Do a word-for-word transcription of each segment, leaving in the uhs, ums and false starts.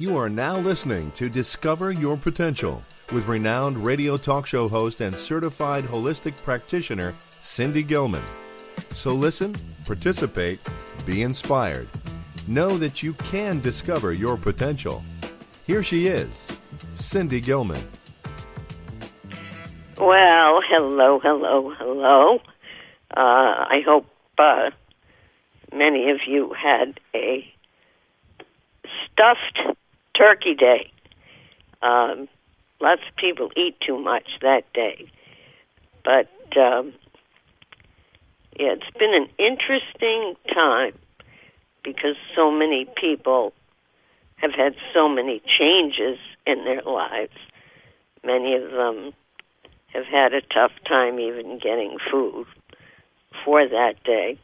You are now listening to Discover Your Potential with renowned radio talk show host and certified holistic practitioner, Cindy Gilman. So listen, participate, be inspired. Know that you can discover your potential. Here she is, Cindy Gilman. Well, hello, hello, hello. Uh, I hope uh, many of you had a stuffed turkey day. Um, lots of people eat too much that day. But um, yeah, it's been an interesting time because so many people have had so many changes in their lives. Many of them have had a tough time even getting food for that day.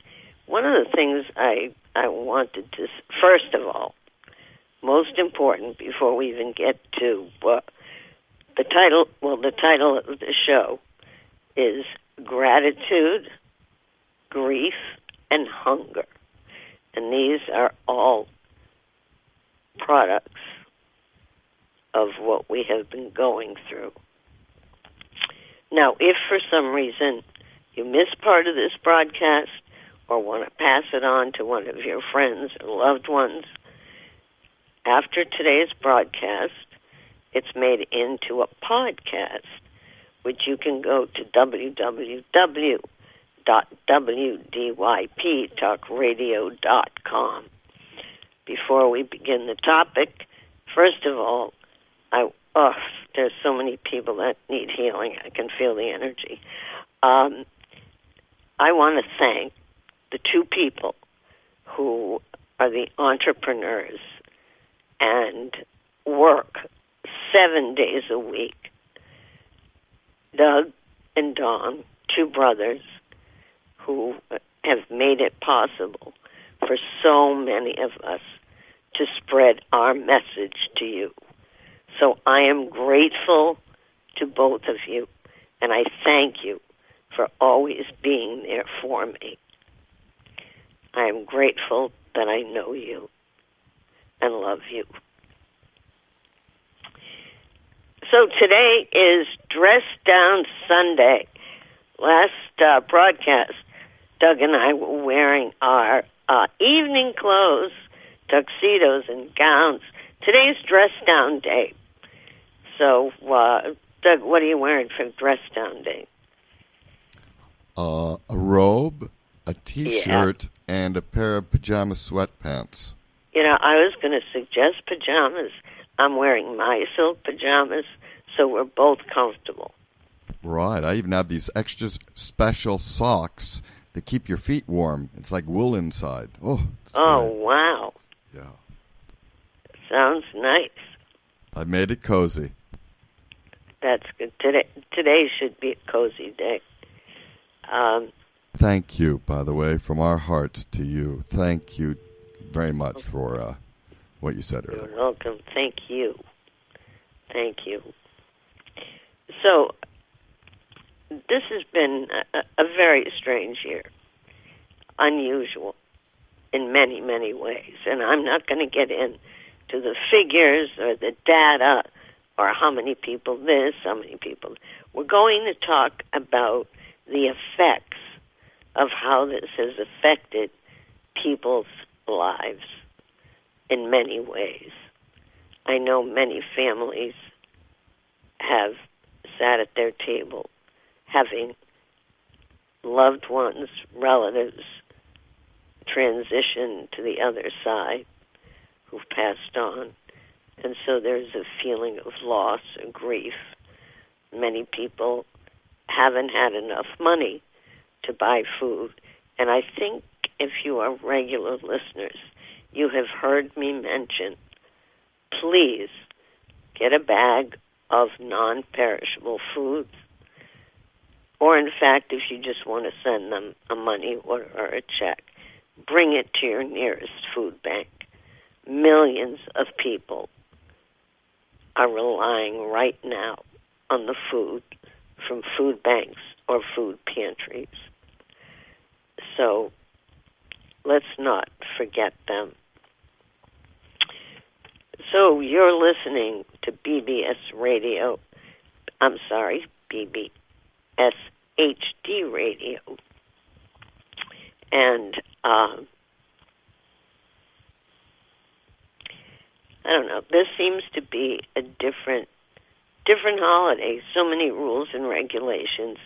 One of the things I, I wanted to, first of all, most important before we even get to uh, the title, well, the title of the show is Gratitude, Grief, and Hunger. And these are all products of what we have been going through. Now, if for some reason you miss part of this broadcast or want to pass it on to one of your friends or loved ones, after today's broadcast, it's made into a podcast, which you can go to w w w dot w d y p talk radio dot com. Before we begin the topic, first of all, I oh, there's so many people that need healing. I can feel the energy. Um, I want to thank the two people who are the entrepreneurs and work seven days a week. Doug and Don, two brothers who have made it possible for so many of us to spread our message to you. So I am grateful to both of you, and I thank you for always being there for me. I am grateful that I know you and love you. So today is Dress Down Sunday. Last uh, broadcast, Doug and I were wearing our uh, evening clothes, tuxedos and gowns. Today's Dress Down Day. So, uh, Doug, what are you wearing for Dress Down Day? Uh, a robe, a T-shirt, yeah. and a pair of pajama sweatpants. You know, I was going to suggest pajamas. I'm wearing my silk pajamas, so we're both comfortable. Right. I even have these extra special socks that keep your feet warm. It's like wool inside. Oh, it's oh great. Wow. Yeah. Sounds nice. I made it cozy. That's good. Today, today should be a cozy day. Um, Thank you, by the way, from our hearts to you. Thank you very much for uh, what you said earlier. You're welcome. Thank you. Thank you. So, this has been a, a very strange year. Unusual in many, many ways. And I'm not going to get in to the figures or the data or how many people this, how many people. We're going to talk about the effects of how this has affected people's lives in many ways. I know many families have sat at their table having loved ones, relatives transition to the other side who've passed on. And so there's a feeling of loss and grief. Many people haven't had enough money to buy food. And I think if you are regular listeners, you have heard me mention, please get a bag of non-perishable foods. Or in fact, if you just want to send them a money order or a check, bring it to your nearest food bank. Millions of people are relying right now on the food from food banks or food pantries. So let's not forget them. So you're listening to B B S Radio. I'm sorry, B B S H D Radio. And uh, I don't know. This seems to be a different, different holiday. So many rules and regulations.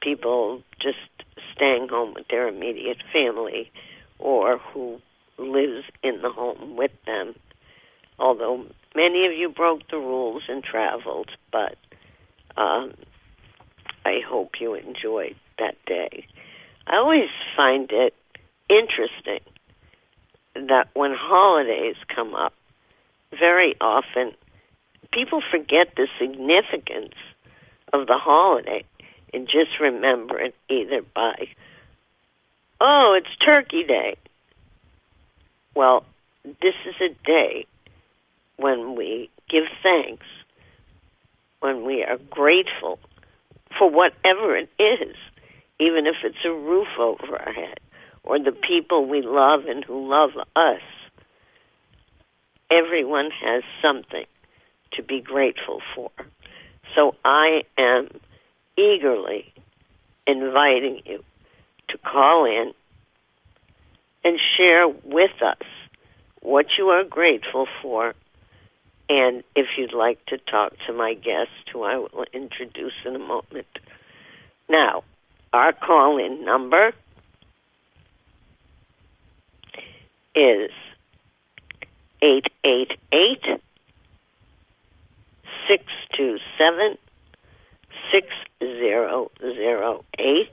People just staying home with their immediate family, or who lives in the home with them. Although many of you broke the rules and traveled, but um, I hope you enjoyed that day. I always find it interesting that when holidays come up, very often people forget the significance of the holiday and just remember it either by, oh, it's Turkey Day. Well, this is a day when we give thanks, when we are grateful for whatever it is, even if it's a roof over our head, or the people we love and who love us. Everyone has something to be grateful for. So I am eagerly inviting you to call in and share with us what you are grateful for. And if you'd like to talk to my guest, who I will introduce in a moment. Now, our call-in number is eight eight eight, six two seven, six zero zero eight.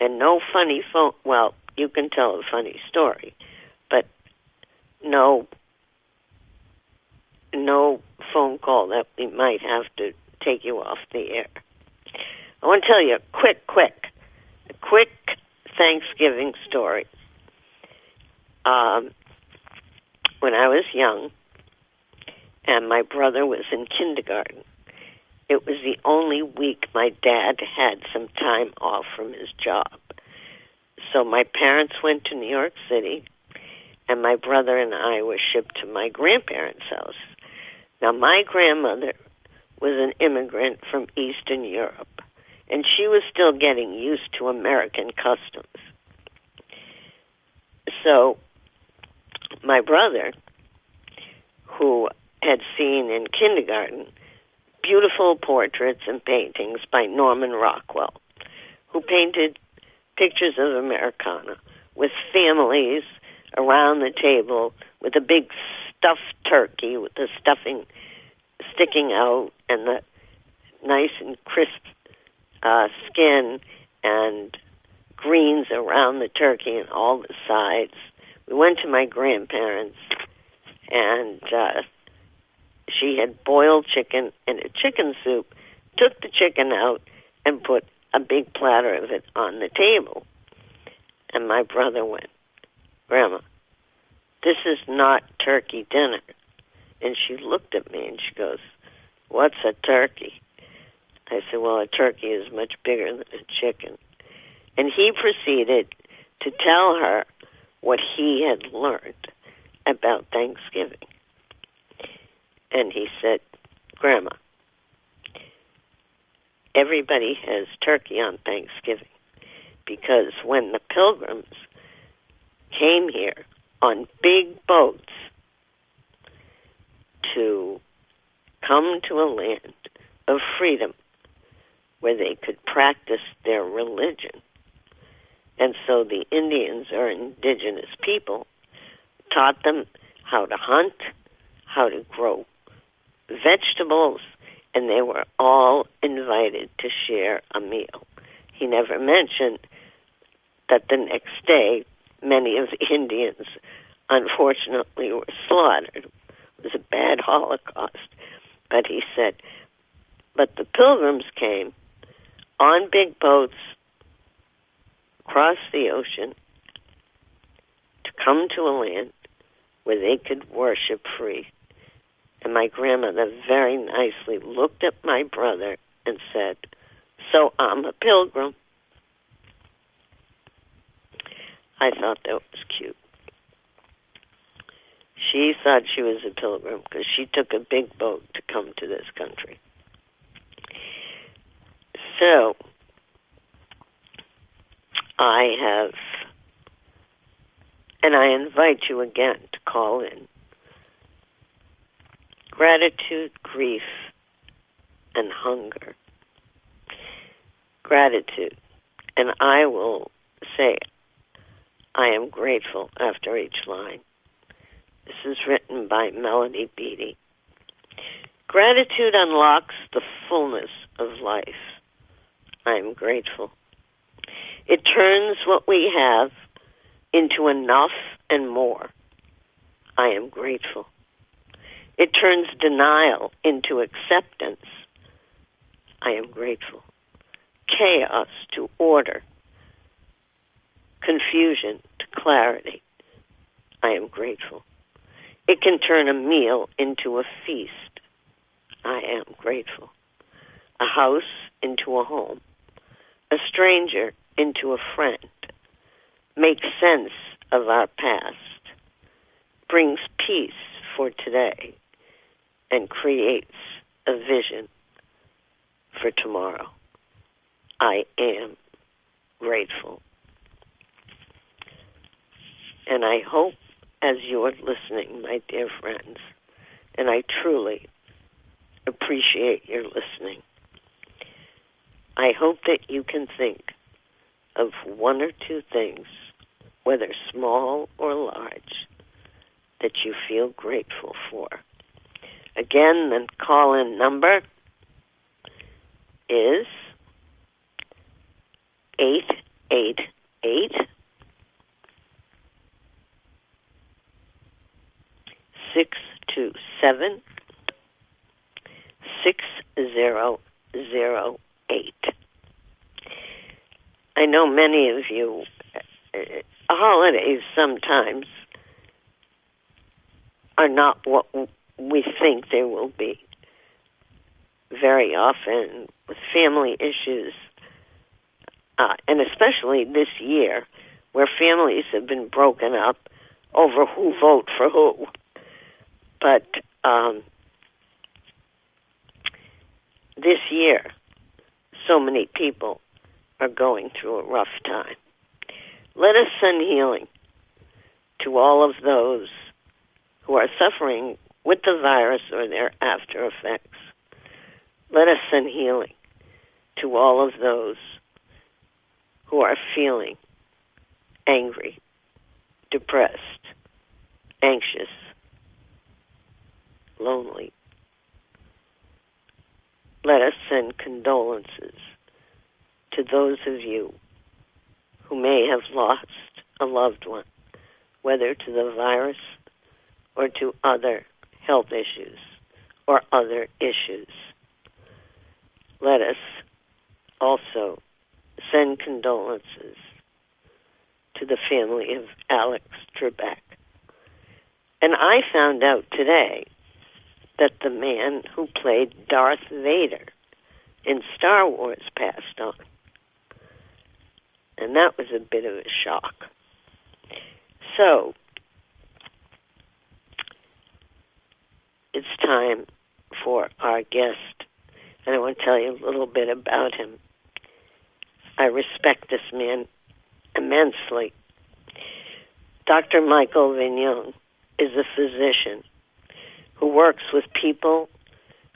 And no funny phone, well, you can tell a funny story, but no No phone call that we might have to take you off the air. I want to tell you a quick, quick, a quick Thanksgiving story. Um, when I was young and my brother was in kindergarten, it was the only week my dad had some time off from his job. So my parents went to New York City, and my brother and I were shipped to my grandparents' house. Now, my grandmother was an immigrant from Eastern Europe, and she was still getting used to American customs. So my brother, who had seen in kindergarten beautiful portraits and paintings by Norman Rockwell, who painted pictures of Americana with families around the table with a big stuffed turkey with the stuffing sticking out and the nice and crisp uh, skin and greens around the turkey and all the sides. We went to my grandparents, and uh, she had boiled chicken and a chicken soup, took the chicken out, and put a big platter of it on the table. And my brother went, "Grandma, this is not turkey dinner." And she looked at me and she goes, "What's a turkey?" I said, "Well, a turkey is much bigger than a chicken." And he proceeded to tell her what he had learned about Thanksgiving. And he said, "Grandma, everybody has turkey on Thanksgiving because when the Pilgrims came here on big boats to come to a land of freedom where they could practice their religion. And so the Indians, or indigenous people, taught them how to hunt, how to grow vegetables, and they were all invited to share a meal." He never mentioned that the next day, many of the Indians, unfortunately, were slaughtered. It was a bad Holocaust. But he said, but the Pilgrims came on big boats across the ocean to come to a land where they could worship free. And my grandmother very nicely looked at my brother and said, "So I'm a pilgrim." I thought that was cute. She thought she was a pilgrim because she took a big boat to come to this country. So I have, and I invite you again to call in, gratitude, grief, and hunger. Gratitude. And I will say, I am grateful after each line. This is written by Melody Beattie. Gratitude unlocks the fullness of life. I am grateful. It turns what we have into enough and more. I am grateful. It turns denial into acceptance. I am grateful. Chaos to order. Confusion to clarity. I am grateful. It can turn a meal into a feast. I am grateful. A house into a home. A stranger into a friend. Make sense of our past. Brings peace for today. And creates a vision for tomorrow. I am grateful. And I hope as you're listening, my dear friends, and I truly appreciate your listening, I hope that you can think of one or two things, whether small or large, that you feel grateful for. Again, the call-in number is eight eight eight, six two seven, six zero zero eight. I know many of you, uh, holidays sometimes are not what we think they will be. Very often with family issues, uh, and especially this year where families have been broken up over who vote for who. But um, this year, so many people are going through a rough time. Let us send healing to all of those who are suffering with the virus or their after effects. Let us send healing to all of those who are feeling angry, depressed, anxious, lonely. Let us send condolences to those of you who may have lost a loved one, whether to the virus or to other health issues or other issues. Let us also send condolences to the family of Alex Trebek. And I found out today that the man who played Darth Vader in Star Wars passed on. And that was a bit of a shock. So, it's time for our guest, and I want to tell you a little bit about him. I respect this man immensely. Doctor Michael Vignogna is a physician who works with people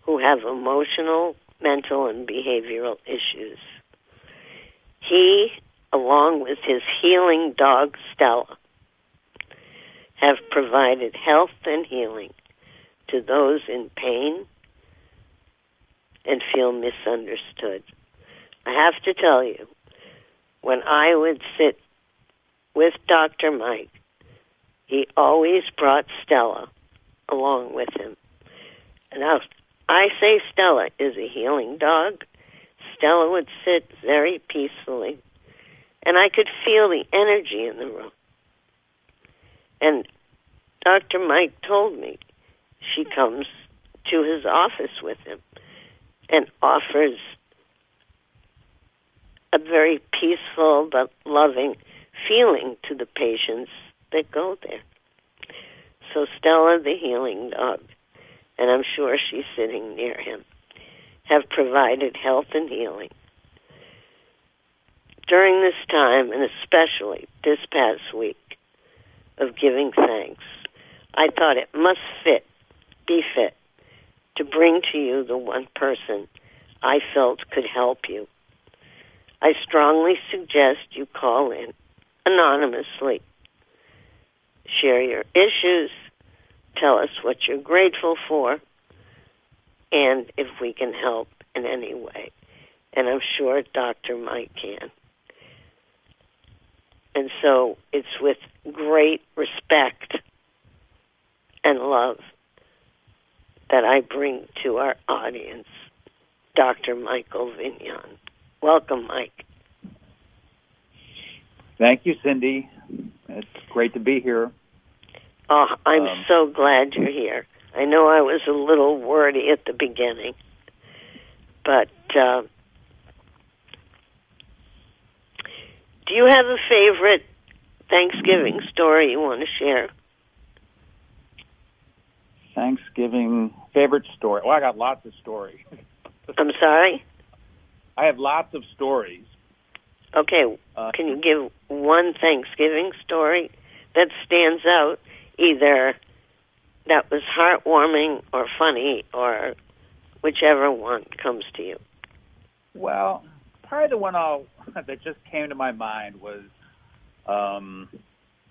who have emotional, mental, and behavioral issues. He, along with his healing dog, Stella, have provided health and healing to those in pain and feel misunderstood. I have to tell you, when I would sit with Doctor Mike, he always brought Stella along with him. And I, I say Stella is a healing dog. Stella would sit very peacefully, and I could feel the energy in the room. And Doctor Mike told me she comes to his office with him and offers a very peaceful but loving feeling to the patients that go there. So Stella, the healing dog, and I'm sure she's sitting near him, have provided health and healing. During this time, and especially this past week of giving thanks, I thought it must fit, be fit, to bring to you the one person I felt could help you. I strongly suggest you call in anonymously. Share your issues, tell us what you're grateful for, and if we can help in any way. And I'm sure Doctor Mike can. And so it's with great respect and love that I bring to our audience Doctor Michael Vignogna. Welcome, Mike. Thank you, Cindy. It's great to be here. Oh, I'm um, so glad you're here. I know I was a little wordy at the beginning, but uh, do you have a favorite Thanksgiving story you want to share? Thanksgiving favorite story? Well, I got lots of stories. I'm sorry? I have lots of stories. Okay, uh, can you give one Thanksgiving story that stands out, either that was heartwarming or funny or whichever one comes to you? Well, probably the one I'll, that just came to my mind was um,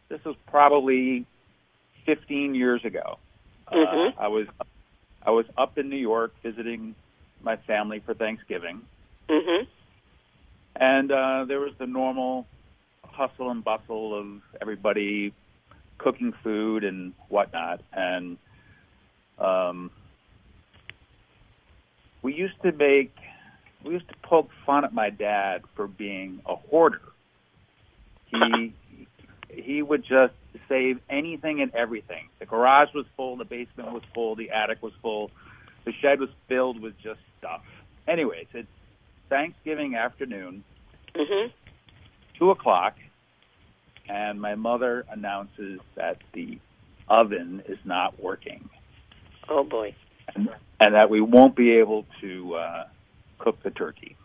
this was probably fifteen years ago. Mm-hmm. Uh, I was I was up in New York visiting my family for Thanksgiving. Mm-hmm. And uh, there was the normal hustle and bustle of everybody cooking food and whatnot. And um, we used to make, we used to poke fun at my dad for being a hoarder. He he would just save anything and everything. The garage was full, the basement was full, the attic was full, the shed was filled with just stuff. Anyways, it's Thanksgiving afternoon, mm-hmm. two o'clock, and my mother announces that the oven is not working. Oh, boy. And, and that we won't be able to uh, cook the turkey.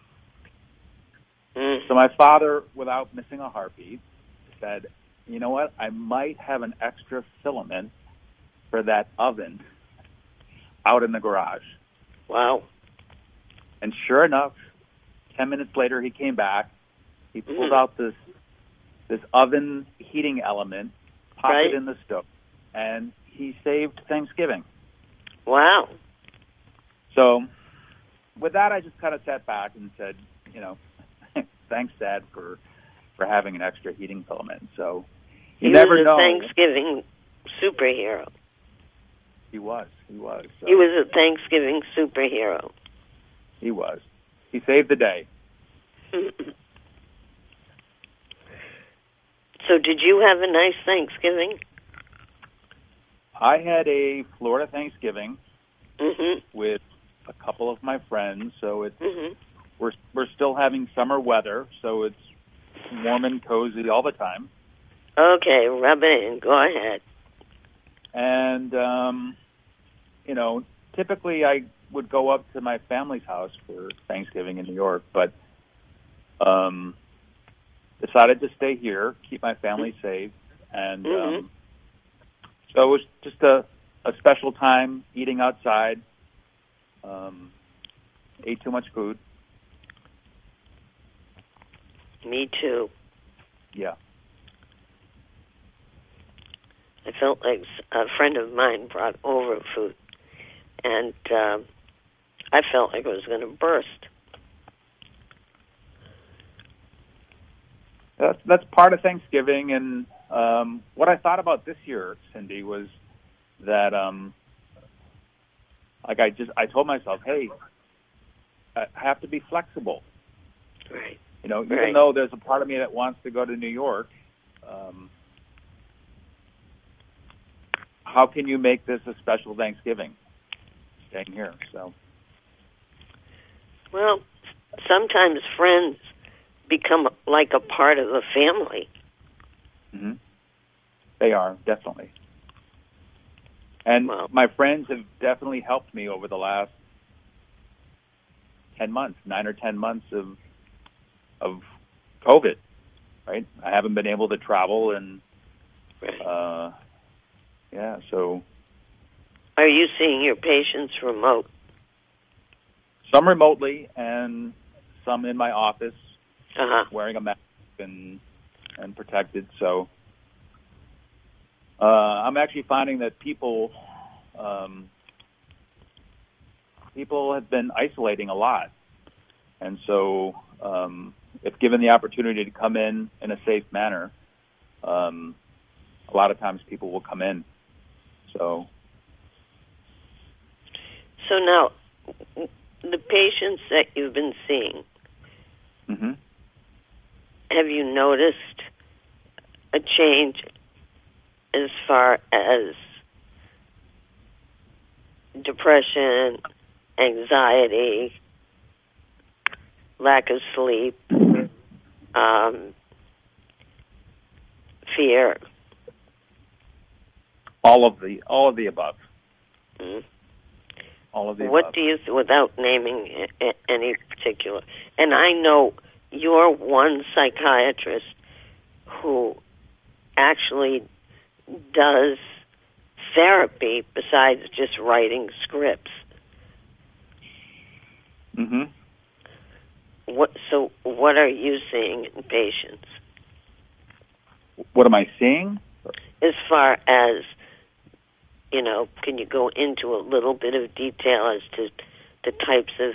Mm. So my father, without missing a heartbeat, said, you know what, I might have an extra filament for that oven out in the garage. Wow. And sure enough, Ten minutes later, he came back. He pulled mm. out this this oven heating element, popped right. it in the stove, and he saved Thanksgiving. Wow. So with that, I just kind of sat back and said, you know, thanks, Dad, for, for having an extra heating filament. So you he never was a know. Thanksgiving superhero. He was. He was. So. He was a Thanksgiving superhero. He was. He saved the day. So did you have a nice Thanksgiving? I had a Florida Thanksgiving mm-hmm. with a couple of my friends. So it's mm-hmm. we're we're still having summer weather, so it's warm and cozy all the time. Okay, rub it in. Go ahead. And um, you know, typically I. would go up to my family's house for Thanksgiving in New York, but um, decided to stay here, keep my family safe, and mm-hmm. um, so it was just a, a special time eating outside. Um, ate too much food. Me too. Yeah. I felt like a friend of mine brought over food, and uh, I felt like it was going to burst. That's, that's part of Thanksgiving. And um, what I thought about this year, Cindy, was that, um, like, I just I told myself, hey, I have to be flexible. Right. You know, even right. though there's a part of me that wants to go to New York, um, how can you make this a special Thanksgiving? Staying here, so. Well, sometimes friends become like a part of the family. Mm-hmm. They are, definitely. And wow. my friends have definitely helped me over the last ten months, nine or ten months of of COVID, right? I haven't been able to travel, and uh, yeah, so. Are you seeing your patients remote? Some remotely, and some in my office, uh-huh. wearing a mask and and protected. So uh, I'm actually finding that people um, people have been isolating a lot, and so um, if given the opportunity to come in in a safe manner, um, a lot of times people will come in. So, so now the patients that you've been seeing. Mm-hmm. Have you noticed a change as far as depression, anxiety, lack of sleep, um, fear? All of the all of the above. Mm-hmm. All of the what above. do you, without naming any particular, and I know you're one psychiatrist who actually does therapy besides just writing scripts. Mm-hmm. What, so what are you seeing in patients? What am I seeing? As far as, you know, can you go into a little bit of detail as to the types of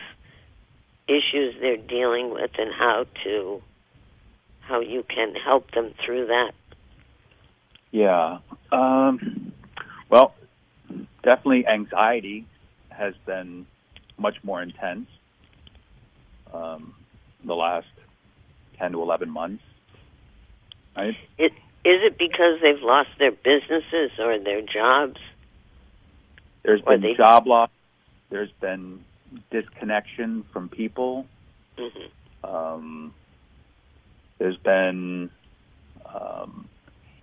issues they're dealing with and how to, how you can help them through that? Yeah. Um, well, definitely anxiety has been much more intense um, the last ten to eleven months. Right? It, is it because they've lost their businesses or their jobs? There's been they... job loss. There's been disconnection from people. Mm-hmm. Um, there's been, um,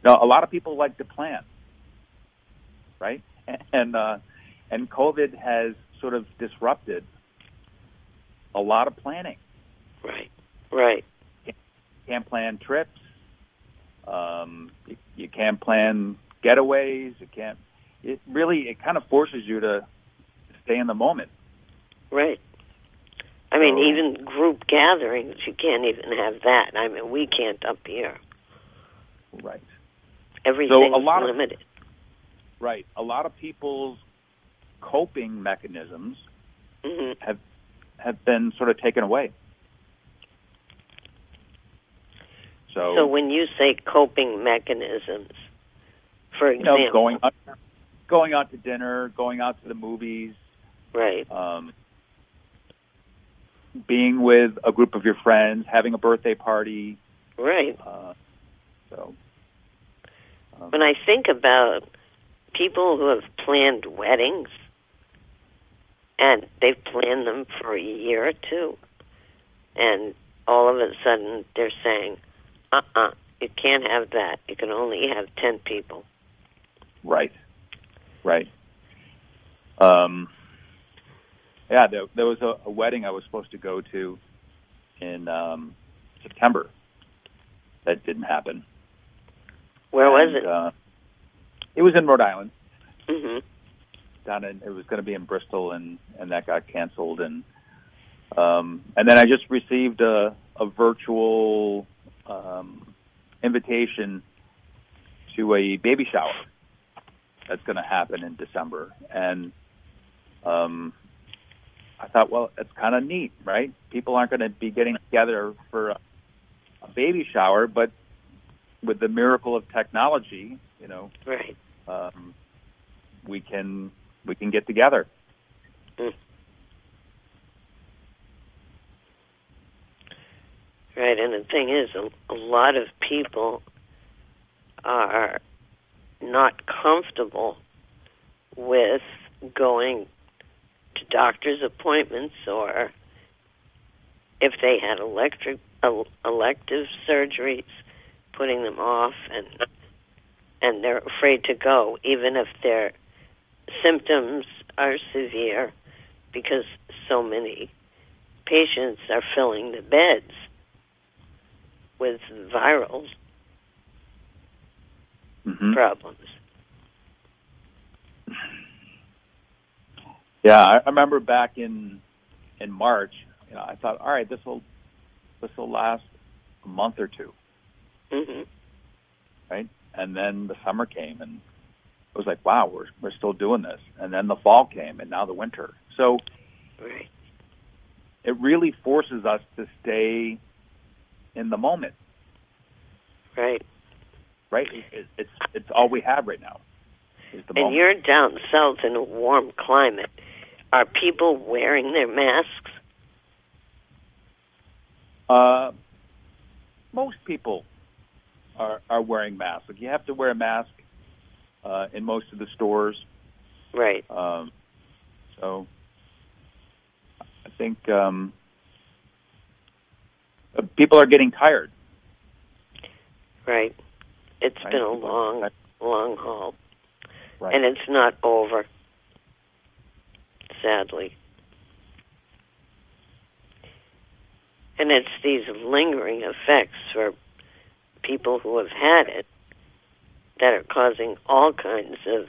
you know, a lot of people like to plan, right? And uh, and COVID has sort of disrupted a lot of planning. Right, right. You can't plan trips. Um, you, you can't plan getaways. You can't. It really, it kind of forces you to stay in the moment. Right. I mean, so, even group gatherings, you can't even have that. I mean, we can't up here. Right. Everything's so a lot limited. Of, right. A lot of people's coping mechanisms mm-hmm. have have been sort of taken away. So, so when you say coping mechanisms, for example, you know, going out, going out to dinner, going out to the movies, right. Um, being with a group of your friends, having a birthday party. Right. Uh, so, um, when I think about people who have planned weddings, and they've planned them for a year or two, and all of a sudden they're saying, uh-uh, you can't have that. You can only have ten people. Right. Right. Um... Yeah, there, there was a, a wedding I was supposed to go to in um, September that didn't happen. Where and, was it? Uh, it was in Rhode Island. Mm-hmm. Down in, it was going to be in Bristol, and, and that got canceled. And um, and then I just received a, a virtual um, invitation to a baby shower that's going to happen in December. And um. I thought, well, it's kind of neat, right? People aren't going to be getting together for a, a baby shower, but with the miracle of technology, you know, right. um, we can we can get together. Mm. Right, and the thing is, a, a lot of people are not comfortable with going to doctor's appointments, or if they had electric, uh, elective surgeries, putting them off, and and they're afraid to go, even if they're symptoms are severe because so many patients are filling the beds with viral mm-hmm. problems. Yeah, I remember back in in March, you know, I thought, all right, this will this will last a month or two, mm-hmm. right? And then the summer came, and it was like, wow, we're we're still doing this. And then the fall came, and now the winter. So right. it really forces us to stay in the moment, right? Right. It's it's, it's all we have right now. Is the moment. And you're down south in a warm climate. Are people wearing their masks? Uh, most people are are wearing masks. Like you have to wear a mask uh, in most of the stores, right? Um, so, I think um, people are getting tired. Right. It's right? been a long, long haul, right. and it's not over. Sadly. And it's these lingering effects for people who have had it that are causing all kinds of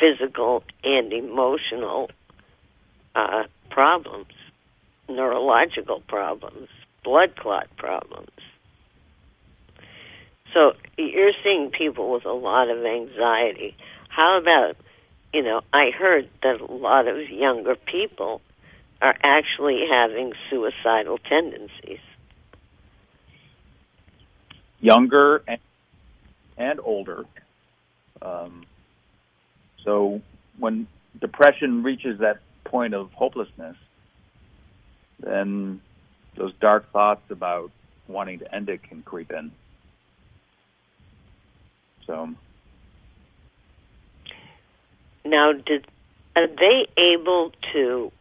physical and emotional uh, problems, neurological problems, blood clot problems. So you're seeing people with a lot of anxiety. How about You know, I heard that a lot of younger people are actually having suicidal tendencies. Younger and, and older. Um, so when depression reaches that point of hopelessness, then those dark thoughts about wanting to end it can creep in. So... Now, did, are they able to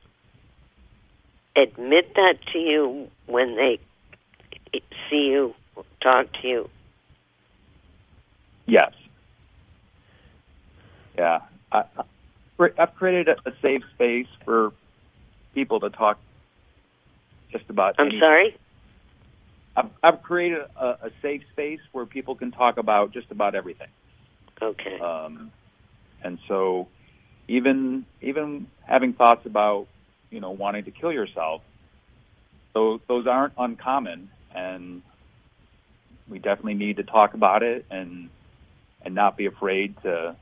admit that to you when they see you, talk to you? Yes. Yeah. I, I've created a, a safe space for people to talk just about I'm anything. sorry? I've, I've created a, a safe space where people can talk about just about everything. Okay. Um, and so... Even even having thoughts about, you know, wanting to kill yourself, those, those aren't uncommon, and we definitely need to talk about it and and not be afraid to,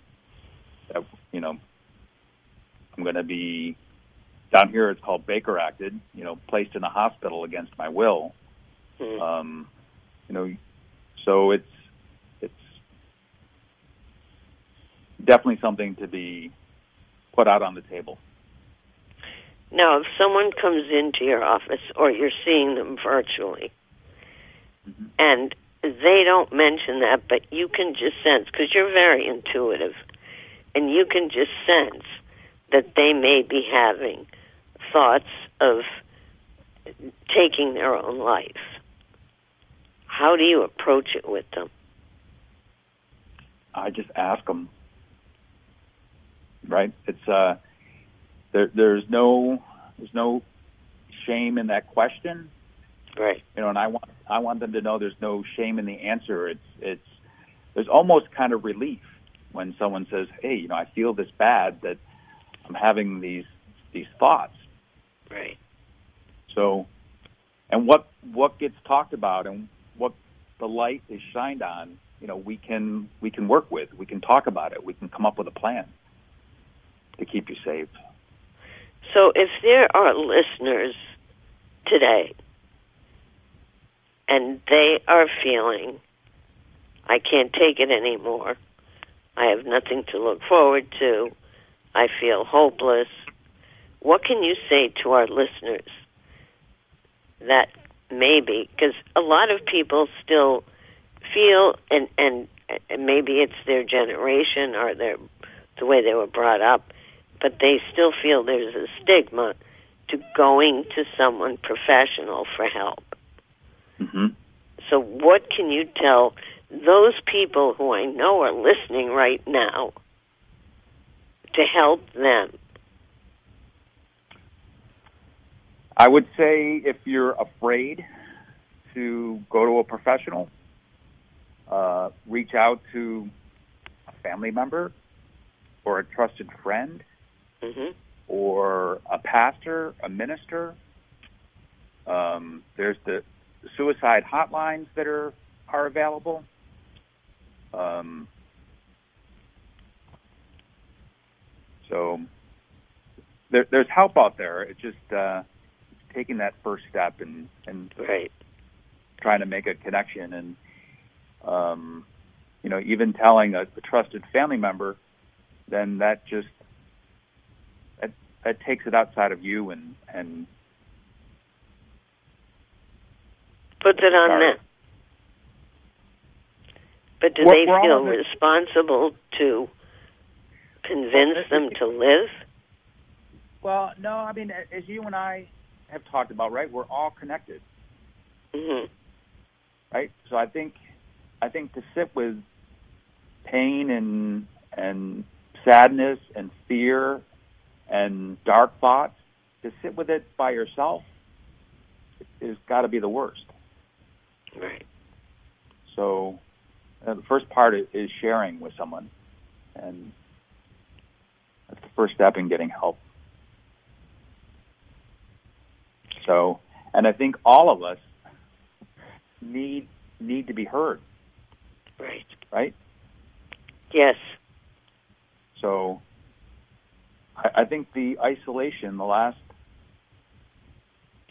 you know, I'm going to be, down here it's called Baker acted, you know, placed in a hospital against my will. Mm. Um, you know, so it's, it's definitely something to be put out on the table. Now, if someone comes into your office or you're seeing them virtually mm-hmm. and they don't mention that, but you can just sense, because you're very intuitive, and you can just sense that they may be having thoughts of taking their own life. How do you approach it with them? I just ask them. Right, it's uh, there. There's no, there's no shame in that question. Right. You know, and I want, I want them to know there's no shame in the answer. It's, it's, there's almost kind of relief when someone says, "Hey, you know, I feel this bad that I'm having these, these thoughts." Right. So, and what, what gets talked about and what the light is shined on, you know, we can, we can work with, we can talk about it, we can come up with a plan to keep you safe. So if there are listeners today and they are feeling, I can't take it anymore, I have nothing to look forward to, I feel hopeless, what can you say to our listeners that maybe, because a lot of people still feel, and, and, and maybe it's their generation or their the way they were brought up, but they still feel there's a stigma to going to someone professional for help. Mm-hmm. So what can you tell those people who I know are listening right now to help them? I would say if you're afraid to go to a professional, uh, reach out to a family member or a trusted friend, mm-hmm. or a pastor, a minister. Um, there's the suicide hotlines that are, are available. Um, so there, there's help out there. It's just uh, taking that first step and, and right. trying to make a connection. And, um, you know, even telling a, a trusted family member, then that just that, that takes it outside of you and, and puts it on them. But do they feel responsible to convince them to live? Well, no, I mean, as you and I have talked about, right, we're all connected. Mm-hmm. Right? So I think I think to sit with pain and and sadness and fear and dark thoughts, to sit with it by yourself has got to be the worst. Right. So uh, the first part is sharing with someone, and that's the first step in getting help. So, and I think all of us need need to be heard. Right. Right? Yes. So I, I think the isolation, the last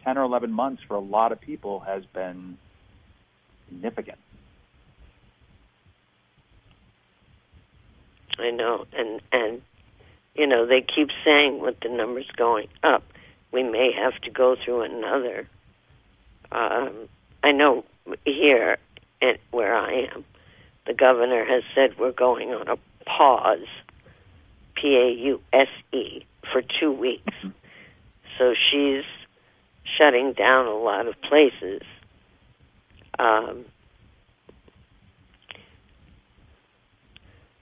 ten or eleven months for a lot of people has been significant. I know, and, and you know, they keep saying with the numbers going up, we may have to go through another. Um, I know here at where I am, the governor has said we're going on a pause, P A U S E, for two weeks. Mm-hmm. So she's shutting down a lot of places. Um,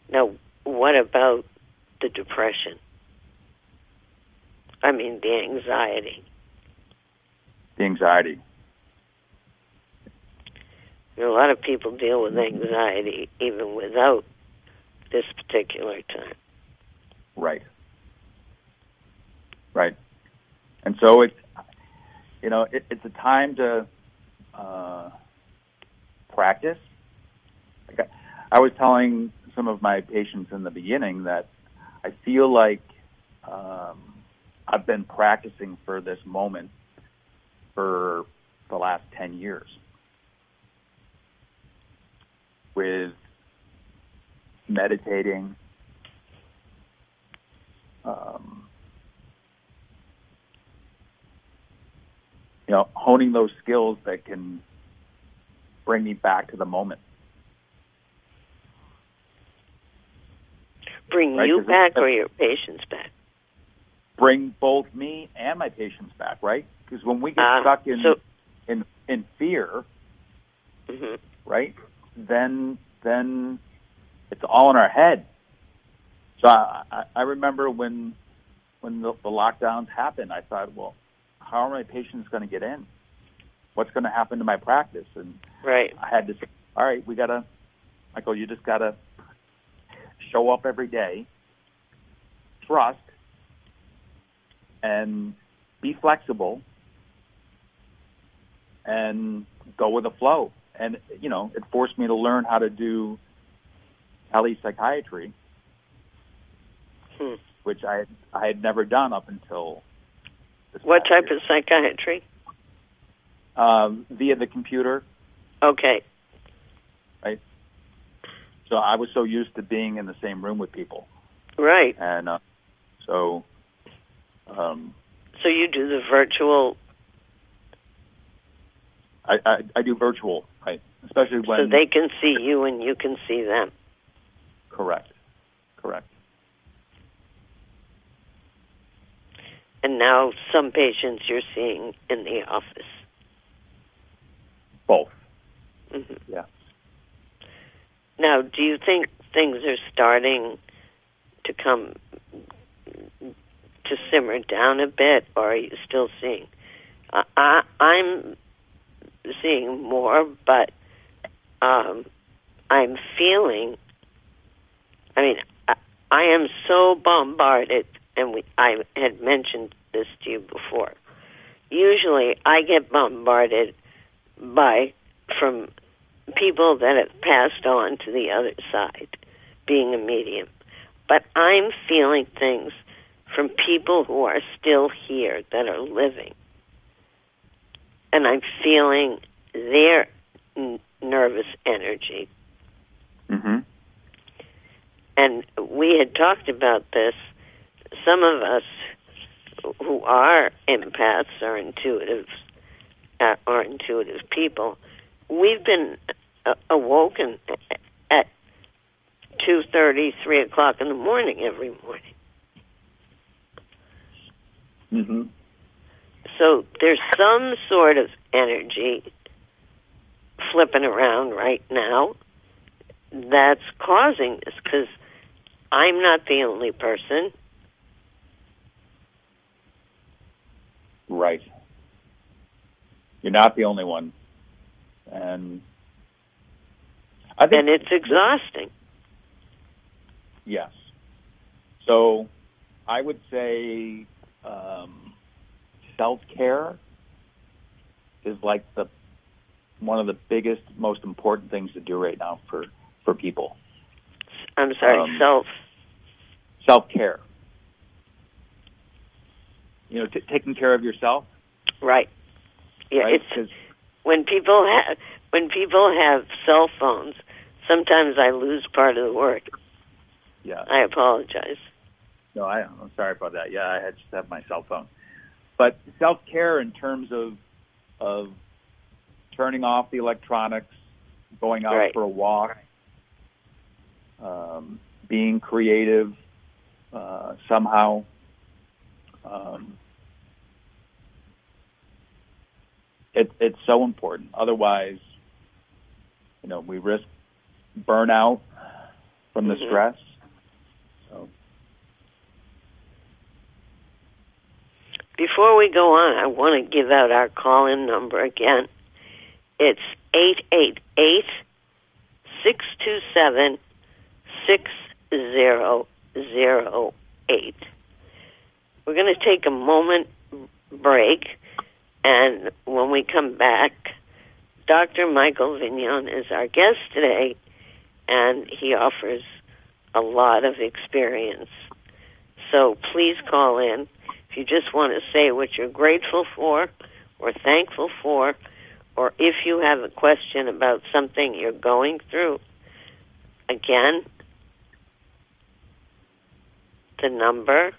now, what about the depression? I mean, the anxiety. The anxiety. You know, a lot of people deal with anxiety even without this particular time. Right. Right. And so it's, you know, it, it's a time to uh, practice. Like I, I was telling some of my patients in the beginning that I feel like um, I've been practicing for this moment for the last ten years with meditating, um you know, honing those skills that can bring me back to the moment. Bring right? you back or your patients back? Bring both me and my patients back, right? Because when we get uh, stuck in, so, in in fear, mm-hmm. right, then then it's all in our head. So I, I remember when when the, the lockdowns happened, I thought, well, how are my patients going to get in? What's going to happen to my practice? And right. I had to say, all right, we got to, Michael, you just got to show up every day, trust, and be flexible, and go with the flow. And, you know, it forced me to learn how to do telepsychiatry, hmm. which I, I had never done up until... What type of psychiatry? Um, via the computer. Okay. Right. So I was so used to being in the same room with people. Right. And uh, so... Um, so you do the virtual... I, I, I do virtual, right? Especially when... So they can see you and you can see them. Correct. Correct. And now some patients you're seeing in the office. Both. Mm-hmm. Yeah. Now, do you think things are starting to come simmer down a bit, or are you still seeing? Uh, I, I'm seeing more, but um, I'm feeling, I mean, I, I am so bombarded, and we, I had mentioned this to you before. Usually I get bombarded by, from people that have passed on to the other side, being a medium. But I'm feeling things from people who are still here, that are living. And I'm feeling their n- nervous energy. Mm-hmm. And we had talked about this. Some of us who are empaths or intuitive, uh, or intuitive people, we've been uh, awoken at two thirty, three o'clock in the morning every morning. Mm-hmm. So there's some sort of energy flipping around right now that's causing this, because I'm not the only person. Right. You're not the only one. And I think and it's exhausting. Yes. So I would say um, self-care is like the one of the biggest, most important things to do right now for, for people. I'm sorry, um, self? Self-care. You know, t- taking care of yourself. Right. Yeah, right? It's when people have when people have cell phones. Sometimes I lose part of the word. Yeah. I apologize. No, I, I'm sorry about that. Yeah, I had just have my cell phone. But self care in terms of of turning off the electronics, going out right. for a walk, um, being creative uh, somehow. Um, it, it's so important. Otherwise, you know, we risk burnout from the mm-hmm. stress. So, before we go on, I want to give out our call-in number again. It's eight eight eight, six two seven, six zero zero eight. We're going to take a moment break, and when we come back, Doctor Michael Vignogna is our guest today, and he offers a lot of experience. So please call in. If you just want to say what you're grateful for or thankful for, or if you have a question about something you're going through, again, the number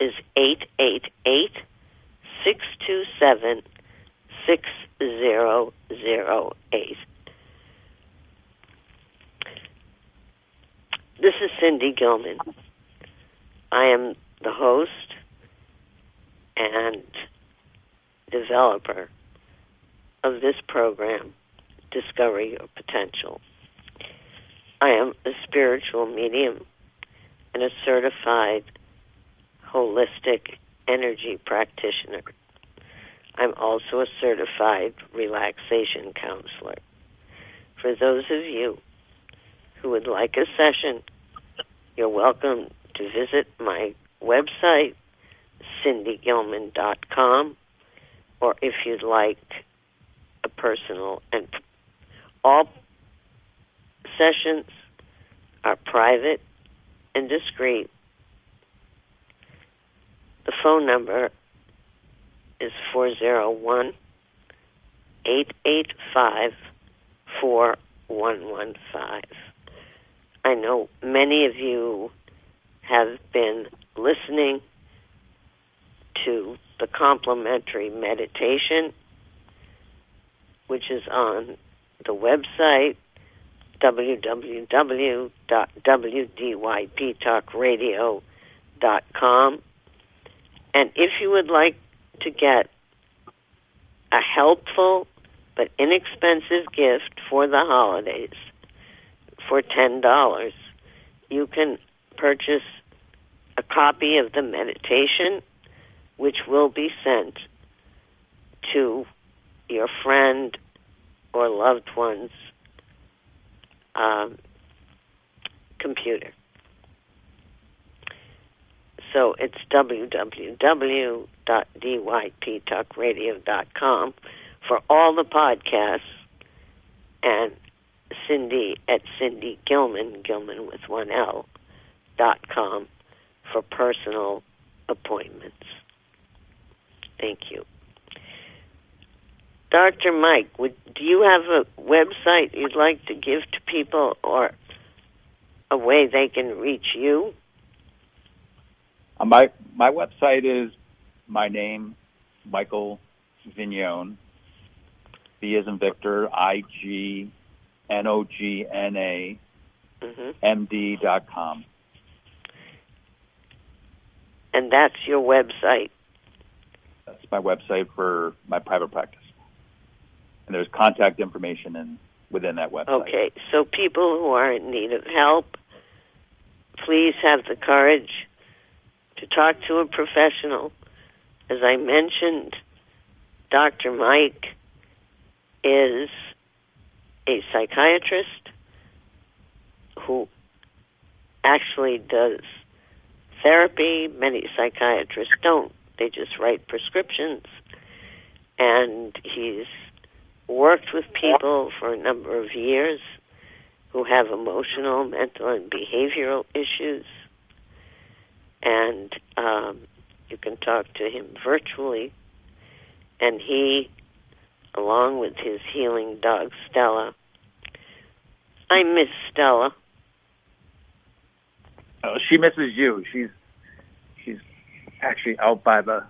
is eight eight eight, six two seven, six zero zero eight. This is Cindy Gilman. I am the host and developer of this program, Discover Your Potential. I am a spiritual medium and a certified holistic energy practitioner. I'm also a certified relaxation counselor. For those of you who would like a session, you're welcome to visit my website, Cindy Gilman dot com, or if you'd like a personal, and all sessions are private and discreet. The phone number is four oh one, eight eight five, four one one five. I know many of you have been listening to the complimentary meditation, which is on the website, w w w dot w d y p talk radio dot com. And if you would like to get a helpful but inexpensive gift for the holidays for ten dollars, you can purchase a copy of the meditation, which will be sent to your friend or loved one's um, computer. So it's w w w dot d y p talk radio dot com for all the podcasts, and Cindy at Cindy Gilman, Gilman with one L, dot com for personal appointments. Thank you. Doctor Mike, would, do you have a website you'd like to give to people or a way they can reach you? Uh, my my website is my name, Michael Vignogna, V as in Victor, I G N O G N A, mm-hmm. M D dot com. And that's your website? That's my website for my private practice. And there's contact information in, within that website. Okay, so people who are in need of help, please have the courage to talk to a professional. As I mentioned, Doctor Mike is a psychiatrist who actually does therapy. Many psychiatrists don't. They just write prescriptions. And he's worked with people for a number of years who have emotional, mental, and behavioral issues. And um, you can talk to him virtually. And he, along with his healing dog, Stella. I miss Stella. Oh, she misses you. She's she's actually out by the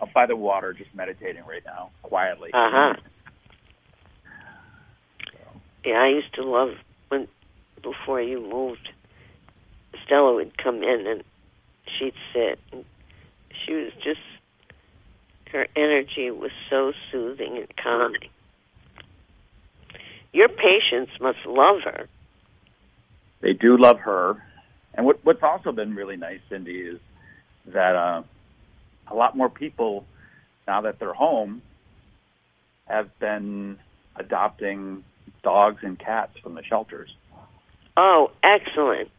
out by the water, just meditating right now, quietly. Uh huh. So. Yeah, I used to love when before you moved, Stella would come in and she'd sit. And she was just. Her energy was so soothing and calming. Your patients must love her. They do love her. And what, what's also been really nice, Cindy, is that uh, a lot more people, now that they're home, have been adopting dogs and cats from the shelters. Oh, excellent.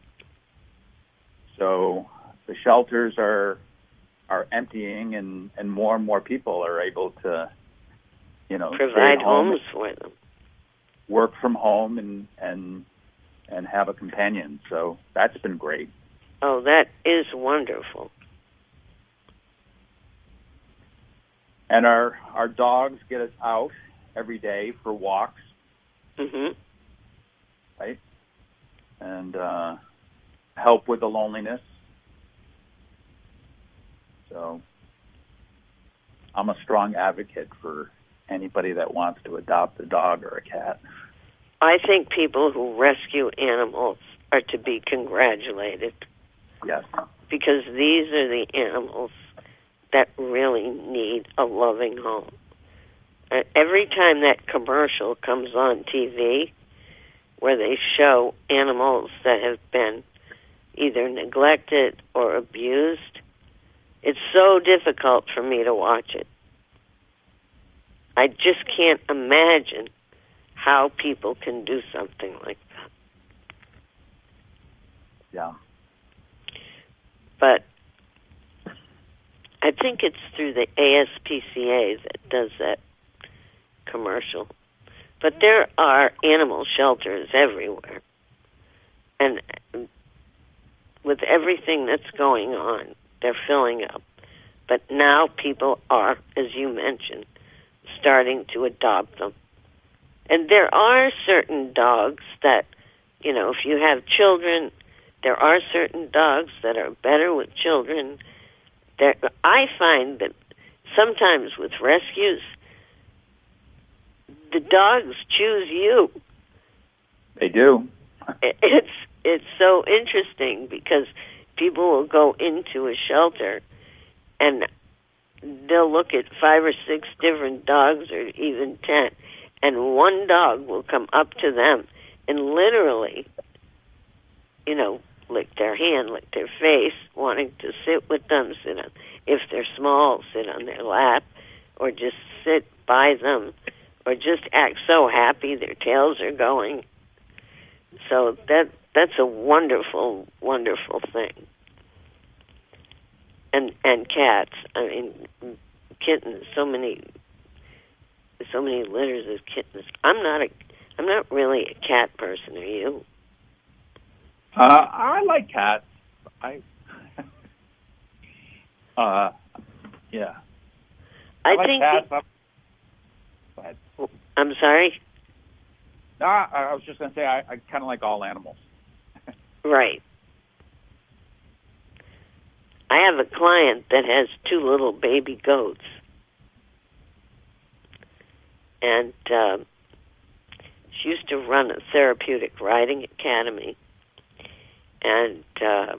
So the shelters are... are emptying, and, and more and more people are able to, you know, provide homes for them, work from home, and and and have a companion. So that's been great. Oh, that is wonderful. And our our dogs get us out every day for walks. Mm-hmm. Right, and uh, help with the loneliness. So I'm a strong advocate for anybody that wants to adopt a dog or a cat. I think people who rescue animals are to be congratulated. Yes. Because these are the animals that really need a loving home. Uh, every time that commercial comes on T V where they show animals that have been either neglected or abused, it's so difficult for me to watch it. I just can't imagine how people can do something like that. Yeah. But I think it's through the A S P C A that does that commercial. But there are animal shelters everywhere. And with everything that's going on, they're filling up. But now people are, as you mentioned, starting to adopt them. And there are certain dogs that, you know, if you have children, there are certain dogs that are better with children. There, I find that sometimes with rescues, the dogs choose you. They do. It's, it's so interesting because people will go into a shelter and they'll look at five or six different dogs or even ten, and one dog will come up to them and literally, you know, lick their hand, lick their face, wanting to sit with them, sit on, if they're small, sit on their lap, or just sit by them, or just act so happy their tails are going. So that that's a wonderful, wonderful thing. And and cats, I mean, kittens, so many, so many litters of kittens. I'm not a, I'm not really a cat person. Are you? Uh, I like cats. I, uh, yeah. I, I like think. Cats. The, Go ahead. I'm sorry. No, I, I was just going to say I, I kind of like all animals. Right. I have a client that has two little baby goats, and uh, she used to run a therapeutic riding academy, and uh,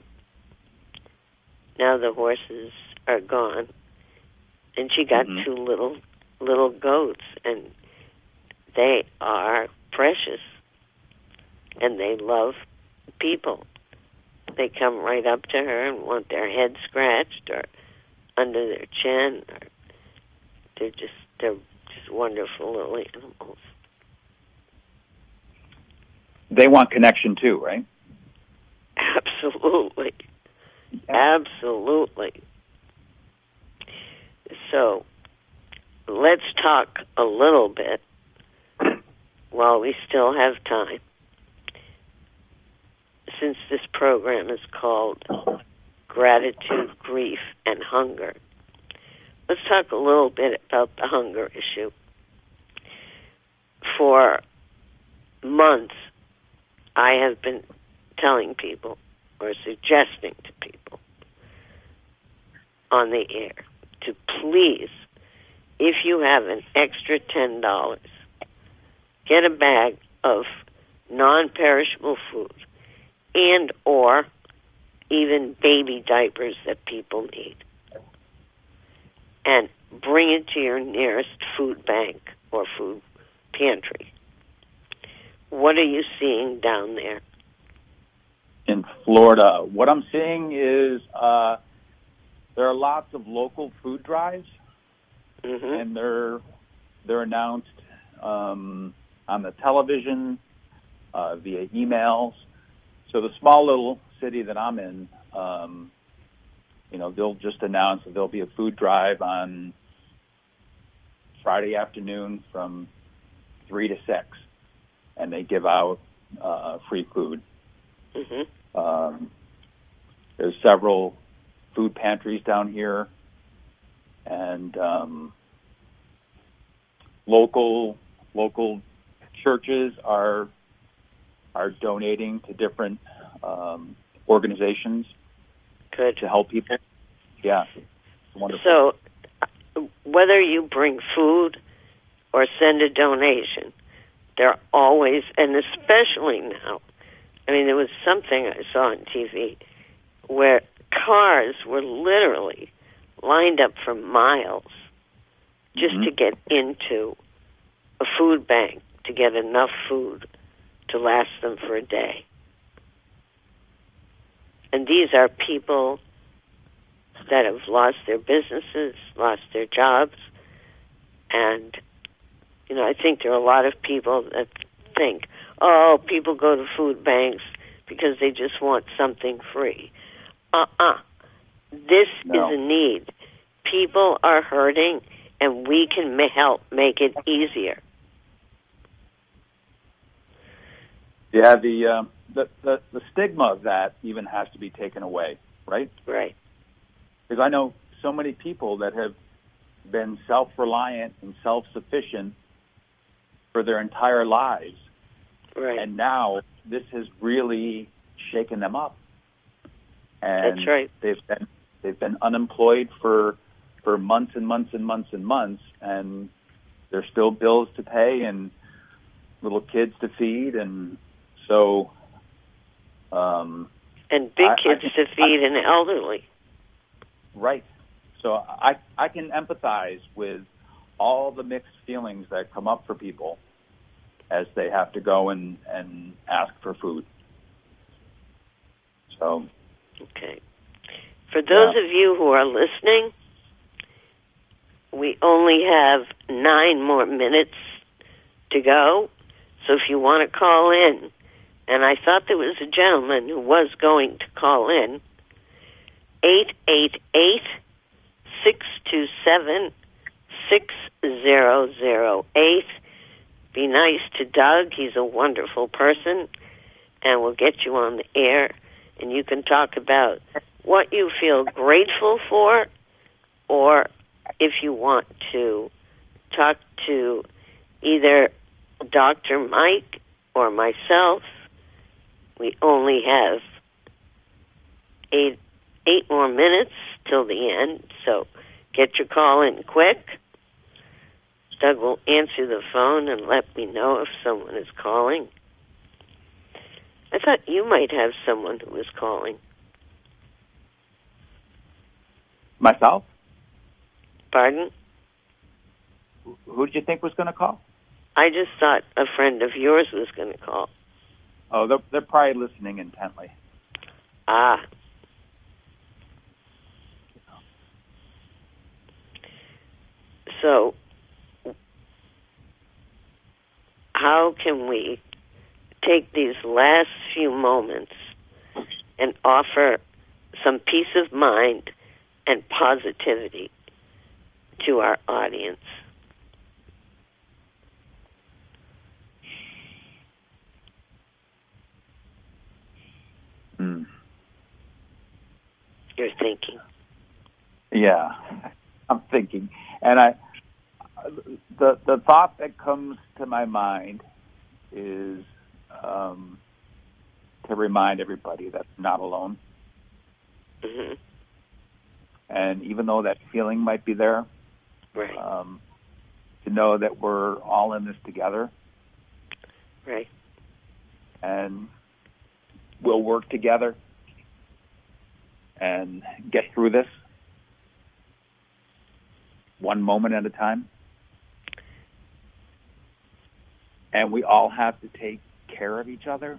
now the horses are gone, and she got mm-hmm. two little little goats, and they are precious, and they love people. They come right up to her and want their head scratched or under their chin. Or they're just they're just wonderful little animals. They want connection too, right? Absolutely, yeah. Absolutely. So let's talk a little bit while we still have time. Since this program is called Gratitude, Grief, and Hunger, let's talk a little bit about the hunger issue. For months, I have been telling people or suggesting to people on the air to please, if you have an extra ten dollars, get a bag of non-perishable food, and or even baby diapers that people need, and bring it to your nearest food bank or food pantry. What are you seeing down there? In Florida, what I'm seeing is uh, there are lots of local food drives, mm-hmm. and they're, they're announced um, on the television, uh, via emails. So the small little city that I'm in, um, you know, they'll just announce that there'll be a food drive on Friday afternoon from three to six, and they give out uh, free food. Mm-hmm. Um, there's several food pantries down here, and um, local local churches are... are donating to different um, organizations. Good. To help people. Yeah. Wonderful. So whether you bring food or send a donation, they're always, and especially now, I mean, there was something I saw on T V where cars were literally lined up for miles just mm-hmm. to get into a food bank to get enough food to last them for a day. And these are people that have lost their businesses, lost their jobs, and, you know, I think there are a lot of people that think, oh, people go to food banks because they just want something free. Uh-uh. This no. is a need. People are hurting, and we can help make it easier. Yeah, the, uh, the the the stigma of that even has to be taken away, right? Right. Because I know so many people that have been self-reliant and self-sufficient for their entire lives, right? And now this has really shaken them up. And that's right. They've been they've been unemployed for for months and months and months and months, and there's still bills to pay and little kids to feed and. So, um, and big kids I, I can, to feed I, and elderly. Right. So I, I can empathize with all the mixed feelings that come up for people as they have to go and, and ask for food. So, okay. For those yeah. of you who are listening, we only have nine more minutes to go. So if you want to call in, and I thought there was a gentleman who was going to call in, eight eight eight, six two seven, six zero zero eight. Be nice to Doug. He's a wonderful person, and we'll get you on the air, and you can talk about what you feel grateful for, or if you want to talk to either Doctor Mike or myself. We only have eight, eight more minutes till the end, so get your call in quick. Doug will answer the phone and let me know if someone is calling. I thought you might have someone who was calling. Myself? Pardon? Who did you think was going to call? I just thought a friend of yours was going to call. Oh, they're, they're probably listening intently. Ah. So, how can we take these last few moments and offer some peace of mind and positivity to our audience? Mm. You're thinking. Yeah, I'm thinking. And I, the the thought that comes to my mind is um, to remind everybody that they're not alone. Mm-hmm. And even though that feeling might be there, right. um, to know that we're all in this together. Right. And we'll work together and get through this one moment at a time. And we all have to take care of each other.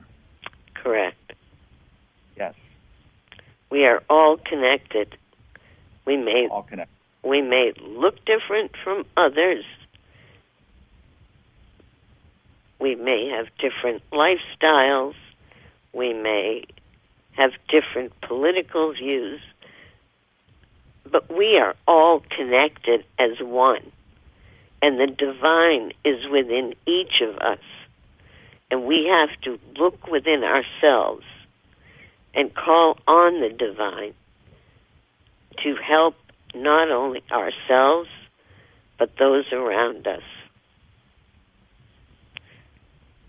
Correct. Yes. We are all connected. We may all connected. We may look different from others. We may have different lifestyles. We may have different political views, but we are all connected as one, and the divine is within each of us, and we have to look within ourselves and call on the divine to help not only ourselves, but those around us.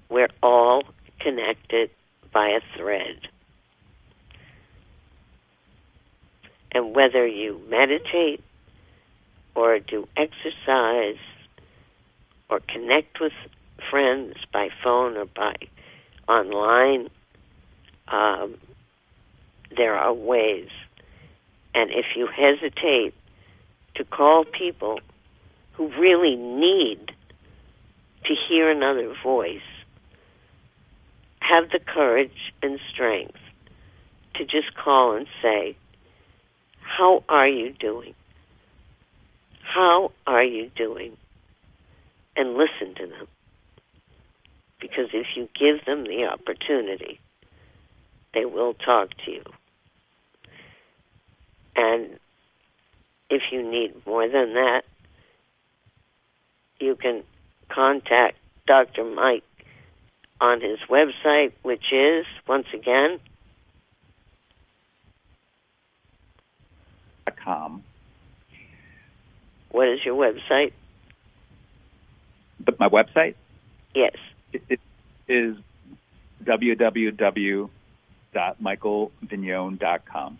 We're all connected by a thread. And whether you meditate or do exercise or connect with friends by phone or by online, um, there are ways. And if you hesitate to call people who really need to hear another voice, have the courage and strength to just call and say, how are you doing? How are you doing? And listen to them. Because if you give them the opportunity, they will talk to you. And if you need more than that, you can contact Doctor Mike on his website, which is, once again, .com. What is your website? But my website? Yes. It, it is w w w dot michael vignogna dot com.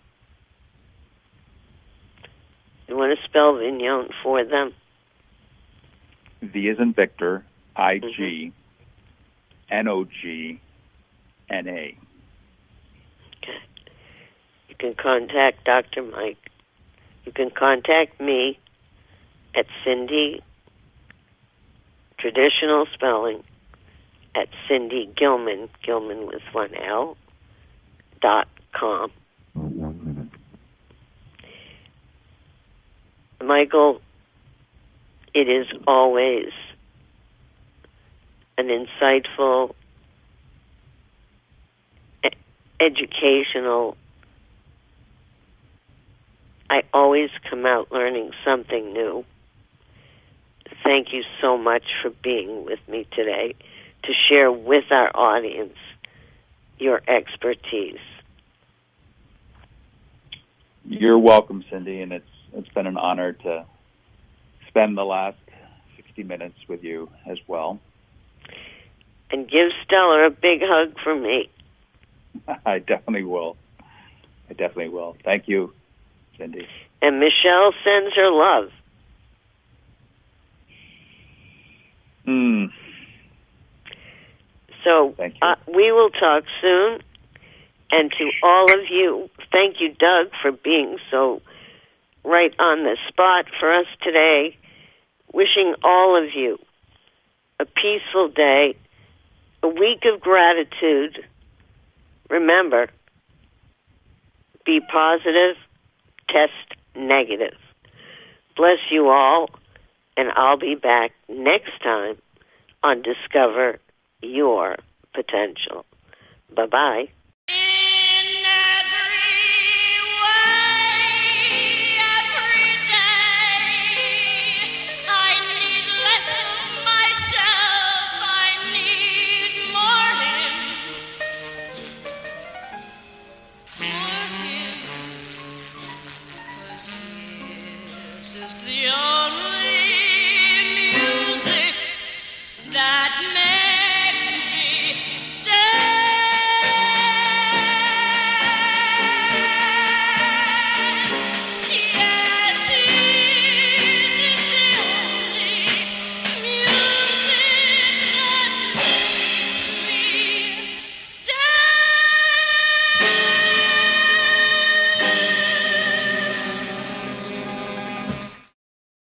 You want to spell Vignogna for them? V as in Victor, I G. Mm-hmm. N O G N A. Okay. You can contact Doctor Mike. You can contact me at Cindy, traditional spelling, at Cindy Gilman, Gilman with one L, dot dot com. Oh, one minute. Michael, it is always an insightful, e- educational. I always come out learning something new. Thank you so much for being with me today to share with our audience your expertise. You're welcome, Cindy, and it's it's been an honor to spend the last sixty minutes with you as well. And give Stella a big hug from me. I definitely will. I definitely will. Thank you, Cindy. And Michelle sends her love. Mm. So uh, we will talk soon. And to all of you, thank you, Doug, for being so right on the spot for us today. Wishing all of you a peaceful day, a week of gratitude. Remember, be positive, test negative. Bless you all, and I'll be back next time on Discover Your Potential. Bye-bye. Yeah.